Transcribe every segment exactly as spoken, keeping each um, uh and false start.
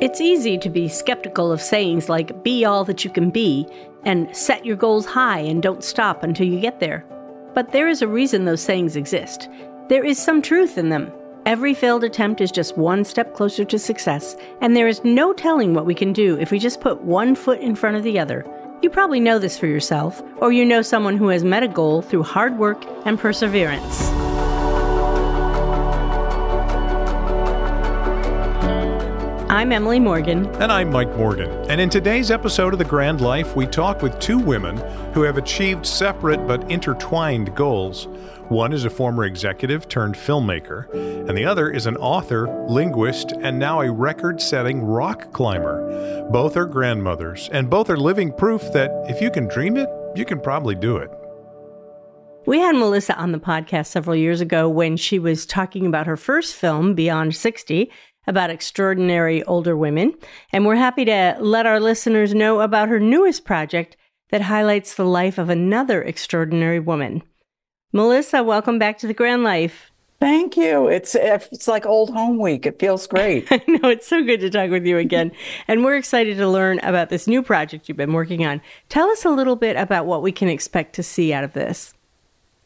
It's easy to be skeptical of sayings like, be all that you can be, and set your goals high and don't stop until you get there. But there is a reason those sayings exist. There is some truth in them. Every failed attempt is just one step closer to success, and there is no telling what we can do if we just put one foot in front of the other. You probably know this for yourself, or you know someone who has met a goal through hard work and perseverance. I'm Emily Morgan. And I'm Mike Morgan. And in today's episode of The Grand Life, we talk with two women who have achieved separate but intertwined goals. One is a former executive turned filmmaker, and the other is an author, linguist, and now a record-setting rock climber. Both are grandmothers, and both are living proof that if you can dream it, you can probably do it. We had Melissa on the podcast several years ago when she was talking about her first film, Beyond Sixty, about extraordinary older women, and we're happy to let our listeners know about her newest project that highlights the life of another extraordinary woman. Melissa, welcome back to The Grand Life. Thank you. It's it's like old home week. It feels great. I know. It's so good to talk with you again. And we're excited to learn about this new project you've been working on. Tell us a little bit about what we can expect to see out of this.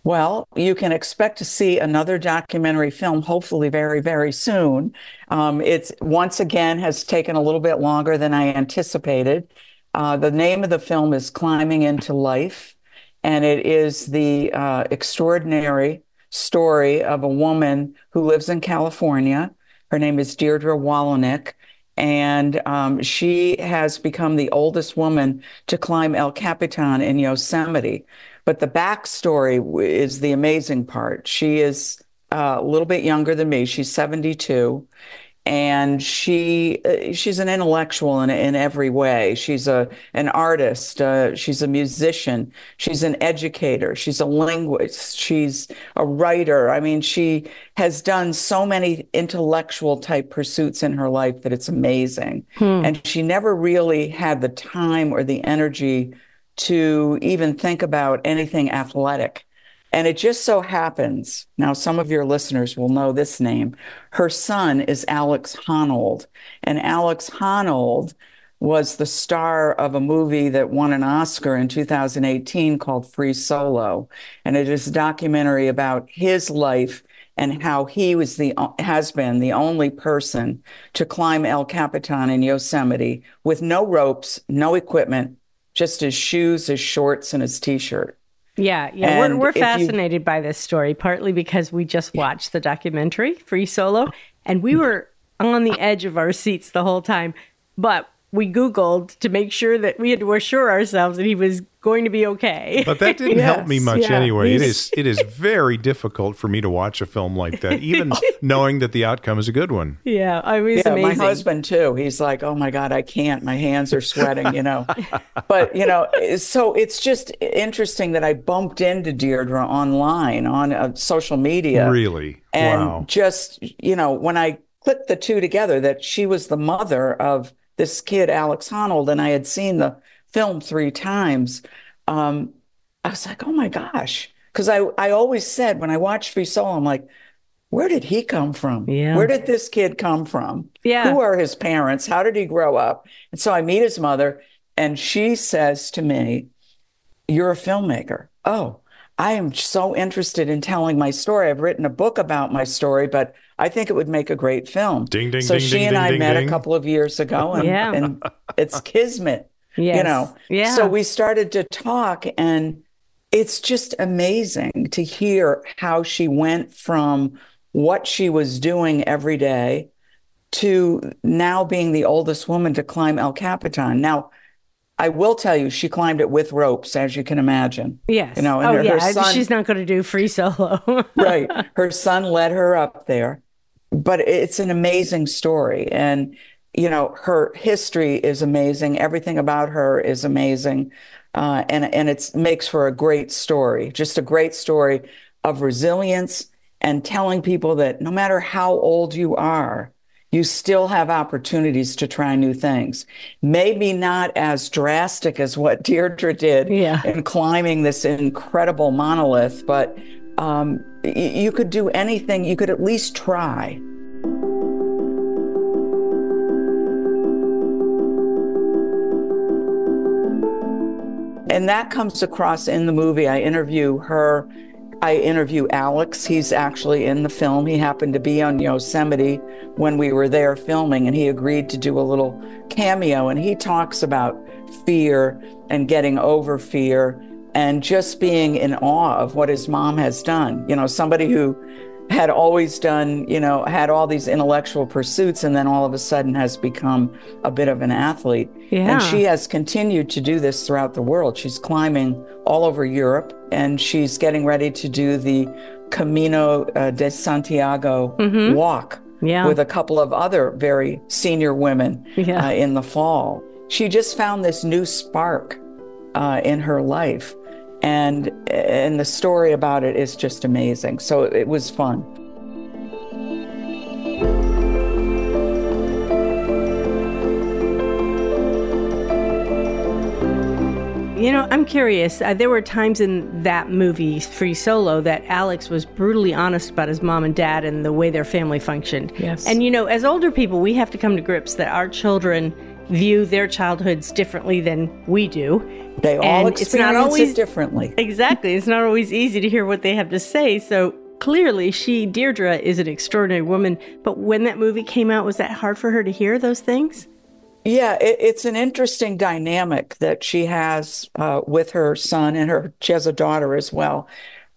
Well, you can expect to see another documentary film, hopefully very, very soon. Um, it's once again has taken a little bit longer than I anticipated. Uh, the name of the film is Climbing Into Life, and it is the uh, extraordinary story of a woman who lives in California. Her name is Deirdre Walonick, and um, she has become the oldest woman to climb El Capitan in Yosemite. But the backstory is the amazing part. She is uh, a little bit younger than me. She's seventy-two, and she uh, she's an intellectual in in every way. She's a an artist. Uh, she's a musician. She's an educator. She's a linguist. She's a writer. I mean, she has done so many intellectual type pursuits in her life that it's amazing. Hmm. And she never really had the time or the energy to even think about anything athletic. And it just so happens, now some of your listeners will know this name, her son is Alex Honnold. And Alex Honnold was the star of a movie that won an Oscar in two thousand eighteen called Free Solo. And it is a documentary about his life and how he was the has been the only person to climb El Capitan in Yosemite with no ropes, no equipment, just his shoes, his shorts, and his T-shirt. Yeah, yeah, and we're, we're fascinated you... by this story, partly because we just watched the documentary, Free Solo, and we were on the edge of our seats the whole time, but we Googled to make sure that we had to assure ourselves that he was going to be okay. But that didn't yes, help me much yeah, anyway. It is, it is very difficult for me to watch a film like that, even knowing that the outcome is a good one. Yeah, I mean, yeah, my husband too. He's like, oh my God, I can't. My hands are sweating, you know. But, you know, so it's just interesting that I bumped into Deirdre online on uh, social media. Really? And wow. Just, you know, when I clicked the two together that she was the mother of this kid, Alex Honnold, and I had seen the film three times, um, I was like, oh my gosh. Because I, I always said when I watched Free Solo, I'm like, where did he come from? Yeah. Where did this kid come from? Yeah. Who are his parents? How did he grow up? And so I meet his mother, and she says to me, you're a filmmaker. Oh, I am so interested in telling my story. I've written a book about my story, but I think it would make a great film. Ding, ding, so ding, she ding, and I ding, met ding. a couple of years ago, and, yeah. and it's kismet. Yes. You know, yeah. So we started to talk, and it's just amazing to hear how she went from what she was doing every day to now being the oldest woman to climb El Capitan. Now, I will tell you, she climbed it with ropes, as you can imagine. Yes. You know, and oh, her, yeah. her son, she's not going to do Free Solo. Right. Her son led her up there, but it's an amazing story. And you know, her history is amazing. Everything about her is amazing. Uh, and and it makes for a great story, just a great story of resilience and telling people that no matter how old you are, you still have opportunities to try new things. Maybe not as drastic as what Deirdre did yeah. in climbing this incredible monolith, but um, you could do anything. You could at least try. And that comes across in the movie. I interview her. I interview Alex. He's actually in the film. He happened to be on Yosemite when we were there filming, and he agreed to do a little cameo. And he talks about fear and getting over fear and just being in awe of what his mom has done. You know, somebody who had always done, you know, had all these intellectual pursuits, and then all of a sudden has become a bit of an athlete. Yeah. And she has continued to do this throughout the world. She's climbing all over Europe, and she's getting ready to do the Camino de Santiago mm-hmm. walk yeah. with a couple of other very senior women yeah. uh, in the fall. She just found this new spark uh, in her life. And and the story about it is just amazing. So it was fun. You know, I'm curious. Uh, there were times in that movie, Free Solo, that Alex was brutally honest about his mom and dad and the way their family functioned. Yes. And, you know, as older people, we have to come to grips that our children view their childhoods differently than we do. They all and experience it's not always, it differently. Exactly. It's not always easy to hear what they have to say. So clearly she, Deirdre, is an extraordinary woman. But when that movie came out, was that hard for her to hear those things? Yeah, it, it's an interesting dynamic that she has uh, with her son, and her she has a daughter as well,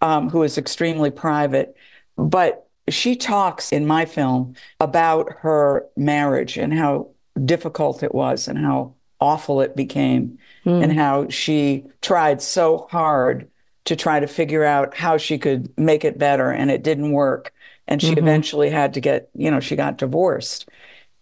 um, who is extremely private. But she talks in my film about her marriage and how difficult it was and how awful it became mm. and how she tried so hard to try to figure out how she could make it better, and it didn't work. And she mm-hmm. eventually had to get, you know, she got divorced.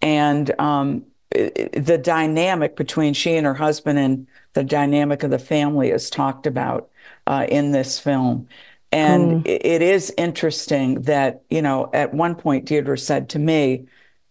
And um, it, the dynamic between she and her husband and the dynamic of the family is talked about uh, in this film. And mm. it, it is interesting that, you know, at one point Deirdre said to me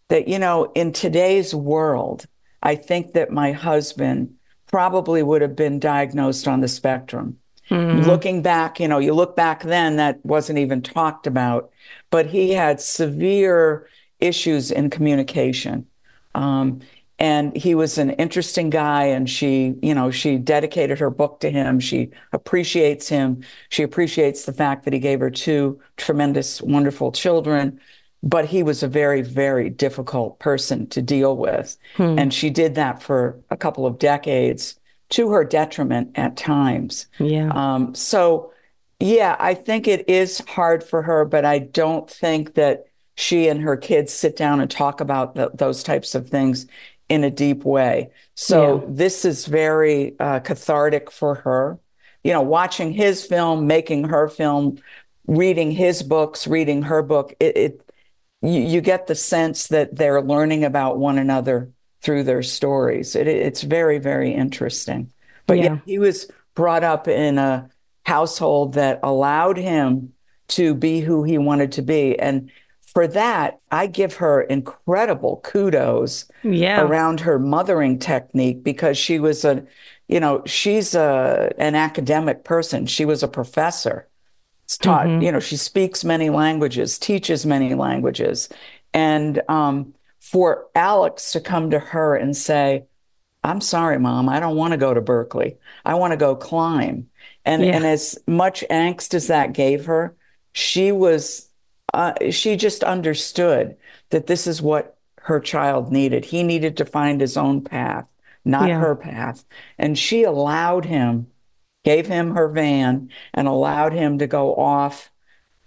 that, you know, in today's world, I think that my husband probably would have been diagnosed on the spectrum. Mm. Looking back, you know, you look back then, that wasn't even talked about, but he had severe issues in communication. Um, and he was an interesting guy, and she, you know, she dedicated her book to him. She appreciates him. She appreciates the fact that he gave her two tremendous, wonderful children. But he was a very, very difficult person to deal with. Hmm. And she did that for a couple of decades, to her detriment at times. Yeah. Um, so, yeah, I think it is hard for her, but I don't think that she and her kids sit down and talk about th- those types of things in a deep way. So yeah. this is very uh, cathartic for her. You know, watching his film, making her film, reading his books, reading her book, it, it you get the sense that they're learning about one another through their stories. It, it's very, very interesting. But yeah. yeah, he was brought up in a household that allowed him to be who he wanted to be. And for that, I give her incredible kudos yeah. around her mothering technique, because she was a, you know, she's a, an academic person. She was a professor. Taught, mm-hmm. you know, she speaks many languages, teaches many languages. And um, for Alex to come to her and say, I'm sorry, Mom, I don't want to go to Berkeley. I want to go climb. And yeah. and as much angst as that gave her, she was, uh, she just understood that this is what her child needed. He needed to find his own path, not yeah. her path. And she allowed him gave him her van and allowed him to go off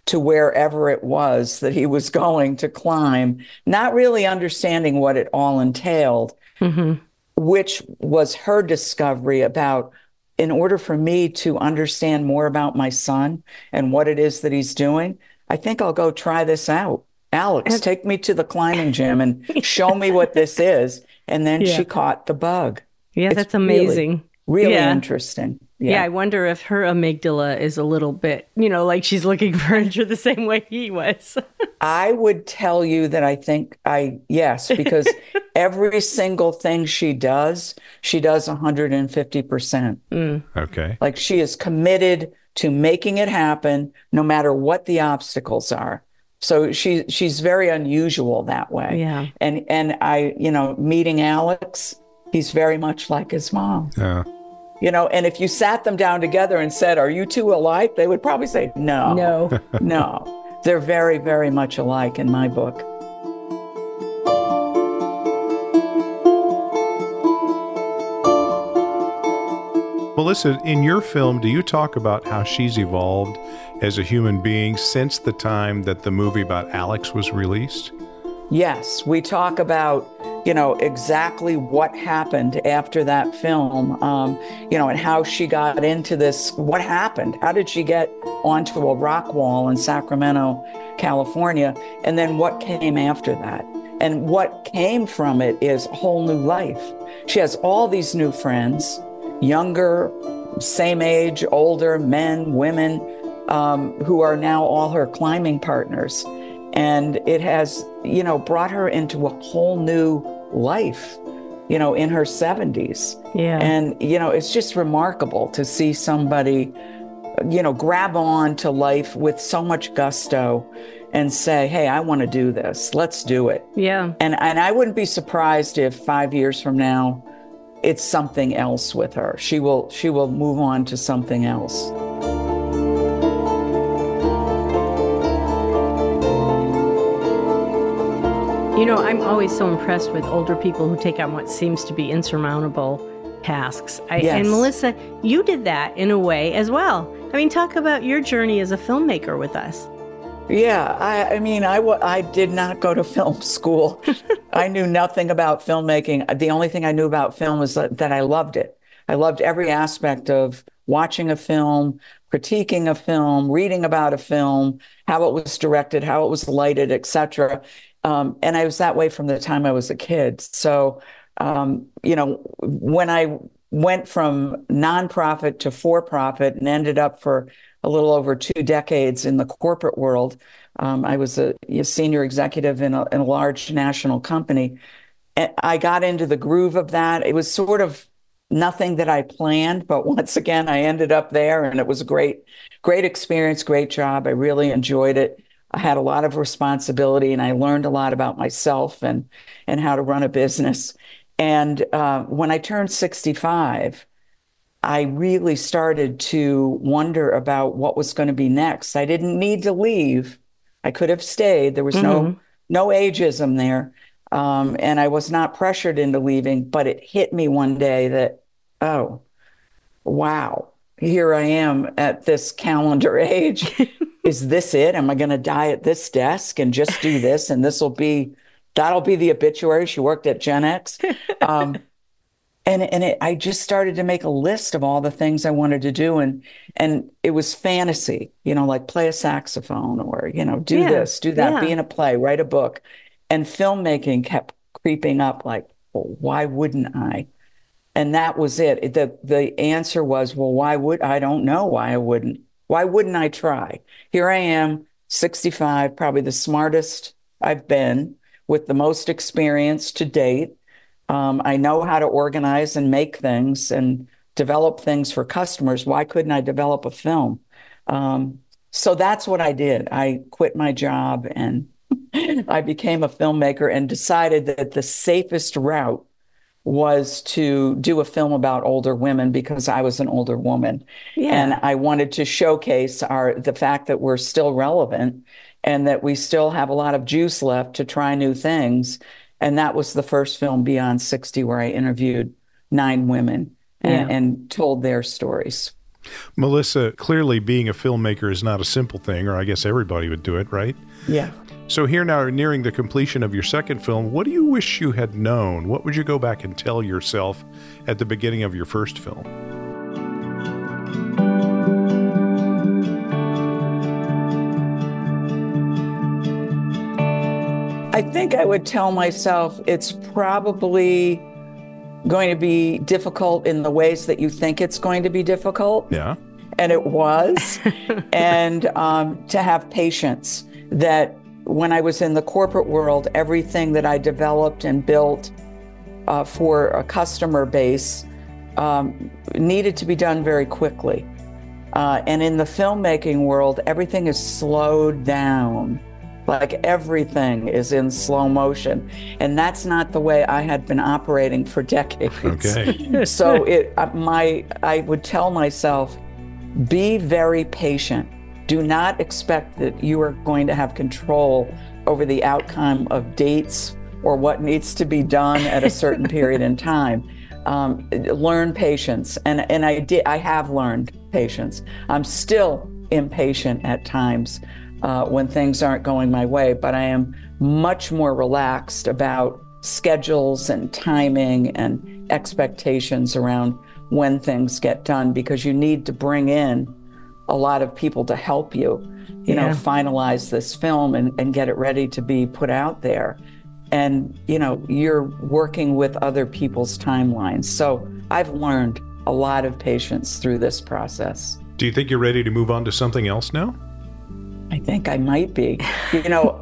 to wherever it was that he was going to climb, not really understanding what it all entailed, mm-hmm. which was her discovery about, in order for me to understand more about my son and what it is that he's doing, I think I'll go try this out. Alex, take me to the climbing gym and show me what this is. And then yeah. she caught the bug. Yeah, it's that's amazing. Really, really yeah. interesting. Yeah. yeah, I wonder if her amygdala is a little bit, you know, like she's looking for furniture the same way he was. I would tell you that I think I, yes, because every single thing she does, she does one hundred fifty percent. Mm. Okay. Like she is committed to making it happen no matter what the obstacles are. So she she's very unusual that way. Yeah. And, and I, you know, meeting Alex, he's very much like his mom. Yeah. You know, and if you sat them down together and said, are you two alike? They would probably say, no, no, no. They're very, very much alike in my book. Melissa, in your film, do you talk about how she's evolved as a human being since the time that the movie about Alex was released? Yes, we talk about, you know, exactly what happened after that film, um, you know, and how she got into this, what happened, how did she get onto a rock wall in Sacramento, California, and then what came after that. And what came from it is a whole new life. She has all these new friends. Younger, same age, older, men, women, um, who are now all her climbing partners. And it has, you know, brought her into a whole new life, you know, in her seventies. Yeah. And, you know, it's just remarkable to see somebody, you know, grab on to life with so much gusto and say, hey, I want to do this. Let's do it. Yeah. And and I wouldn't be surprised if five years from now, it's something else with her. She will she will move on to something else. You know, I'm always so impressed with older people who take on what seems to be insurmountable tasks. I, yes. And Melissa, you did that in a way as well. I mean, talk about your journey as a filmmaker with us. Yeah, I, I mean, I, w- I did not go to film school. I knew nothing about filmmaking. The only thing I knew about film was that, that I loved it. I loved every aspect of watching a film, critiquing a film, reading about a film, how it was directed, how it was lighted, et cetera. Um, and I was that way from the time I was a kid. So, um, you know, when I went from nonprofit to for-profit and ended up for a little over two decades in the corporate world. Um, I was a, a senior executive in a, in a large national company. And I got into the groove of that. It was sort of nothing that I planned, but once again, I ended up there and it was a great, great experience, great job. I really enjoyed it. I had a lot of responsibility and I learned a lot about myself and, and how to run a business. And uh, when I turned sixty-five, I really started to wonder about what was going to be next. I didn't need to leave. I could have stayed. There was mm-hmm. no no ageism there. Um, and I was not pressured into leaving, but it hit me one day that, oh, wow, here I am at this calendar age. Is this it? Am I going to die at this desk and just do this? And this will be, that'll be the obituary. She worked at Gen X. Um, And and it, I just started to make a list of all the things I wanted to do. And and it was fantasy, you know, like play a saxophone or, you know, do yeah, this, do that, yeah. be in a play, write a book. And filmmaking kept creeping up like, well, why wouldn't I? And that was it. The, the answer was, well, why would I don't know why I wouldn't. Why wouldn't I try? Here I am, sixty-five, probably the smartest I've been with the most experience to date. Um, I know how to organize and make things and develop things for customers. Why couldn't I develop a film? Um, so that's what I did. I quit my job and I became a filmmaker and decided that the safest route was to do a film about older women because I was an older woman. Yeah. And I wanted to showcase our the fact that we're still relevant and that we still have a lot of juice left to try new things. And that was the first film, Beyond Sixty, where I interviewed nine women and, yeah. and told their stories. Melissa, clearly being a filmmaker is not a simple thing, or I guess everybody would do it, right? Yeah. So here now, nearing the completion of your second film, what do you wish you had known? What would you go back and tell yourself at the beginning of your first film? I think I would tell myself it's probably going to be difficult in the ways that you think it's going to be difficult. Yeah. And it was. And um, to have patience that when I was in the corporate world, everything that I developed and built uh, for a customer base um, needed to be done very quickly. Uh, and in the filmmaking world, everything is slowed down. like everything is in slow motion. And that's not the way I had been operating for decades. Okay. So it, my, I would tell myself, be very patient. Do not expect that you are going to have control over the outcome of dates or what needs to be done at a certain period in time. Um, learn patience. And, and I did, I have learned patience. I'm still impatient at times uh, when things aren't going my way, but I am much more relaxed about schedules and timing and expectations around when things get done, because you need to bring in a lot of people to help you, you yeah. know, finalize this film and, and get it ready to be put out there. And, you know, you're working with other people's timelines. So I've learned a lot of patience through this process. Do you think you're ready to move on to something else now? I think I might be. You know,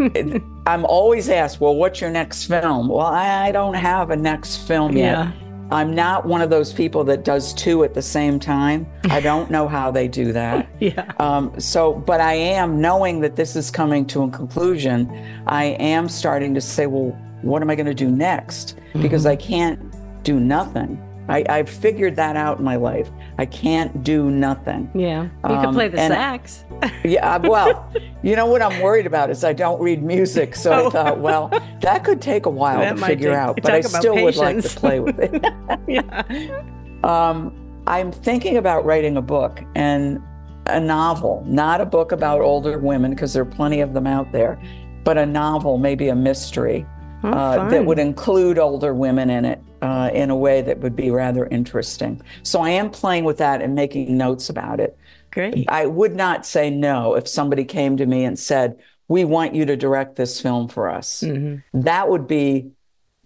I'm always asked, well, what's your next film? Well, I don't have a next film yeah. yet. I'm not one of those people that does two at the same time. I don't know how they do that. yeah. Um, so, but I am, knowing that this is coming to a conclusion, I am starting to say, well, what am I going to do next? Mm-hmm. Because I can't do nothing. I, I've figured that out in my life. I can't do nothing. Yeah, you um, can play the sax. yeah, well, you know what I'm worried about is I don't read music. So oh. I thought, well, that could take a while that to figure take, out, but I still patience. would like to play with it. yeah. um, I'm thinking about writing a book, and a novel, not a book about older women, because there are plenty of them out there, but a novel, maybe a mystery oh, uh, that would include older women in it. Uh, in a way that would be rather interesting. So I am playing with that and making notes about it. Great. I would not say no if somebody came to me and said, we want you to direct this film for us. Mm-hmm. That would be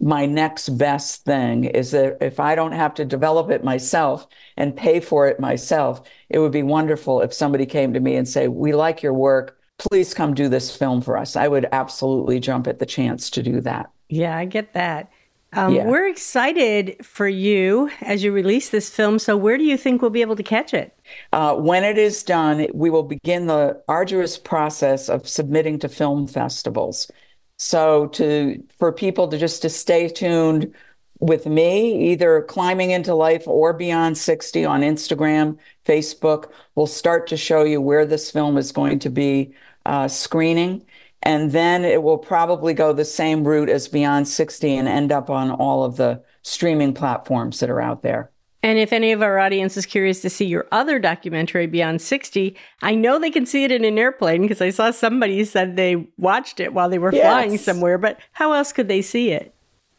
my next best thing, is that if I don't have to develop it myself and pay for it myself, it would be wonderful if somebody came to me and say, we like your work, please come do this film for us. I would absolutely jump at the chance to do that. Yeah, I get that. Um, yeah. We're excited for you as you release this film. So where do you think we'll be able to catch it? Uh, when it is done, we will begin the arduous process of submitting to film festivals. So to for people to just to stay tuned with me, either Climbing Into Life or Beyond sixty on Instagram, Facebook, we'll start to show you where this film is going to be uh, screening. And then it will probably go the same route as Beyond sixty and end up on all of the streaming platforms that are out there. And if any of our audience is curious to see your other documentary, Beyond sixty, I know they can see it in an airplane, because I saw somebody said they watched it while they were yes. flying somewhere. But how else could they see it?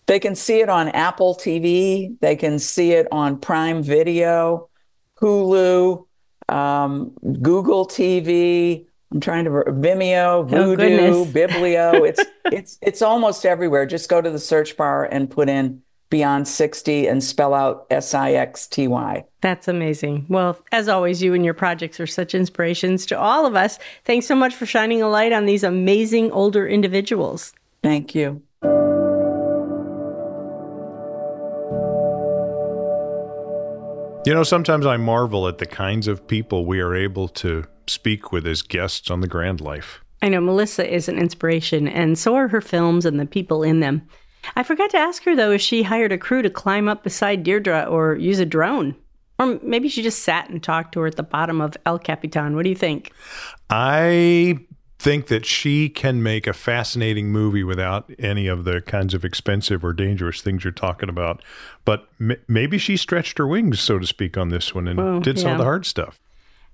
They can see it on Apple T V. They can see it on Prime Video, Hulu, um, Google T V. I'm trying to, Vimeo, Vudu, oh, Biblio. It's it's it's almost everywhere. Just go to the search bar and put in Beyond sixty and spell out S I X T Y. That's amazing. Well, as always, you and your projects are such inspirations to all of us. Thanks so much for shining a light on these amazing older individuals. Thank you. You know, sometimes I marvel at the kinds of people we are able to speak with as guests on The Grand Life. I know Melissa is an inspiration, and so are her films and the people in them. I forgot to ask her, though, if she hired a crew to climb up beside Deirdre or use a drone. Or maybe she just sat and talked to her at the bottom of El Capitan. What do you think? I think that she can make a fascinating movie without any of the kinds of expensive or dangerous things you're talking about. But m- maybe she stretched her wings, so to speak, on this one and oh, did some yeah. of the hard stuff.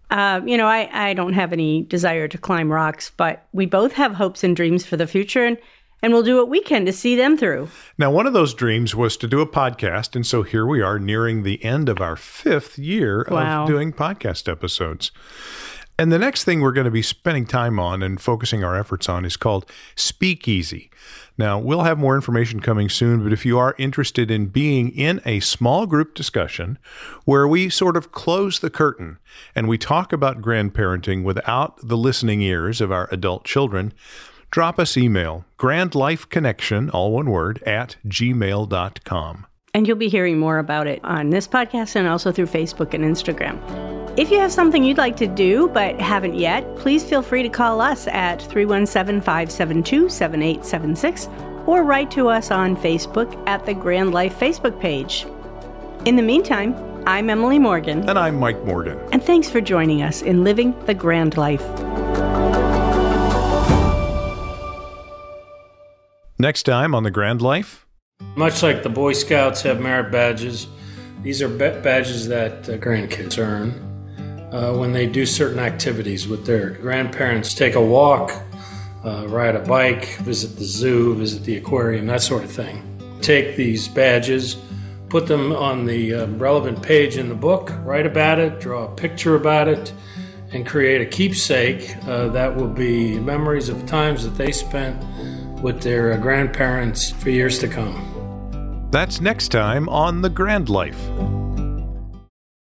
Uh, you know, I, I don't have any desire to climb rocks, but we both have hopes and dreams for the future, and, and we'll do what we can to see them through. Now, one of those dreams was to do a podcast, and so here we are nearing the end of our fifth year wow. of doing podcast episodes. And the next thing we're going to be spending time on and focusing our efforts on is called Speakeasy. Now, we'll have more information coming soon, but if you are interested in being in a small group discussion where we sort of close the curtain and we talk about grandparenting without the listening ears of our adult children, drop us email, grandlifeconnection, all one word, at gmail dot com. And you'll be hearing more about it on this podcast and also through Facebook and Instagram. If you have something you'd like to do but haven't yet, please feel free to call us at three one seven, five seven two, seven eight seven six or write to us on Facebook at the Grand Life Facebook page. In the meantime, I'm Emily Morgan. And I'm Mike Morgan. And thanks for joining us in Living the Grand Life. Next time on The Grand Life. Much like the Boy Scouts have merit badges, these are badges that uh, grandkids earn uh, when they do certain activities with their grandparents. Take a walk, uh, ride a bike, visit the zoo, visit the aquarium, that sort of thing. Take these badges, put them on the uh, relevant page in the book, write about it, draw a picture about it, and create a keepsake uh, that will be memories of times that they spent with their uh, grandparents for years to come. That's next time on The Grand Life.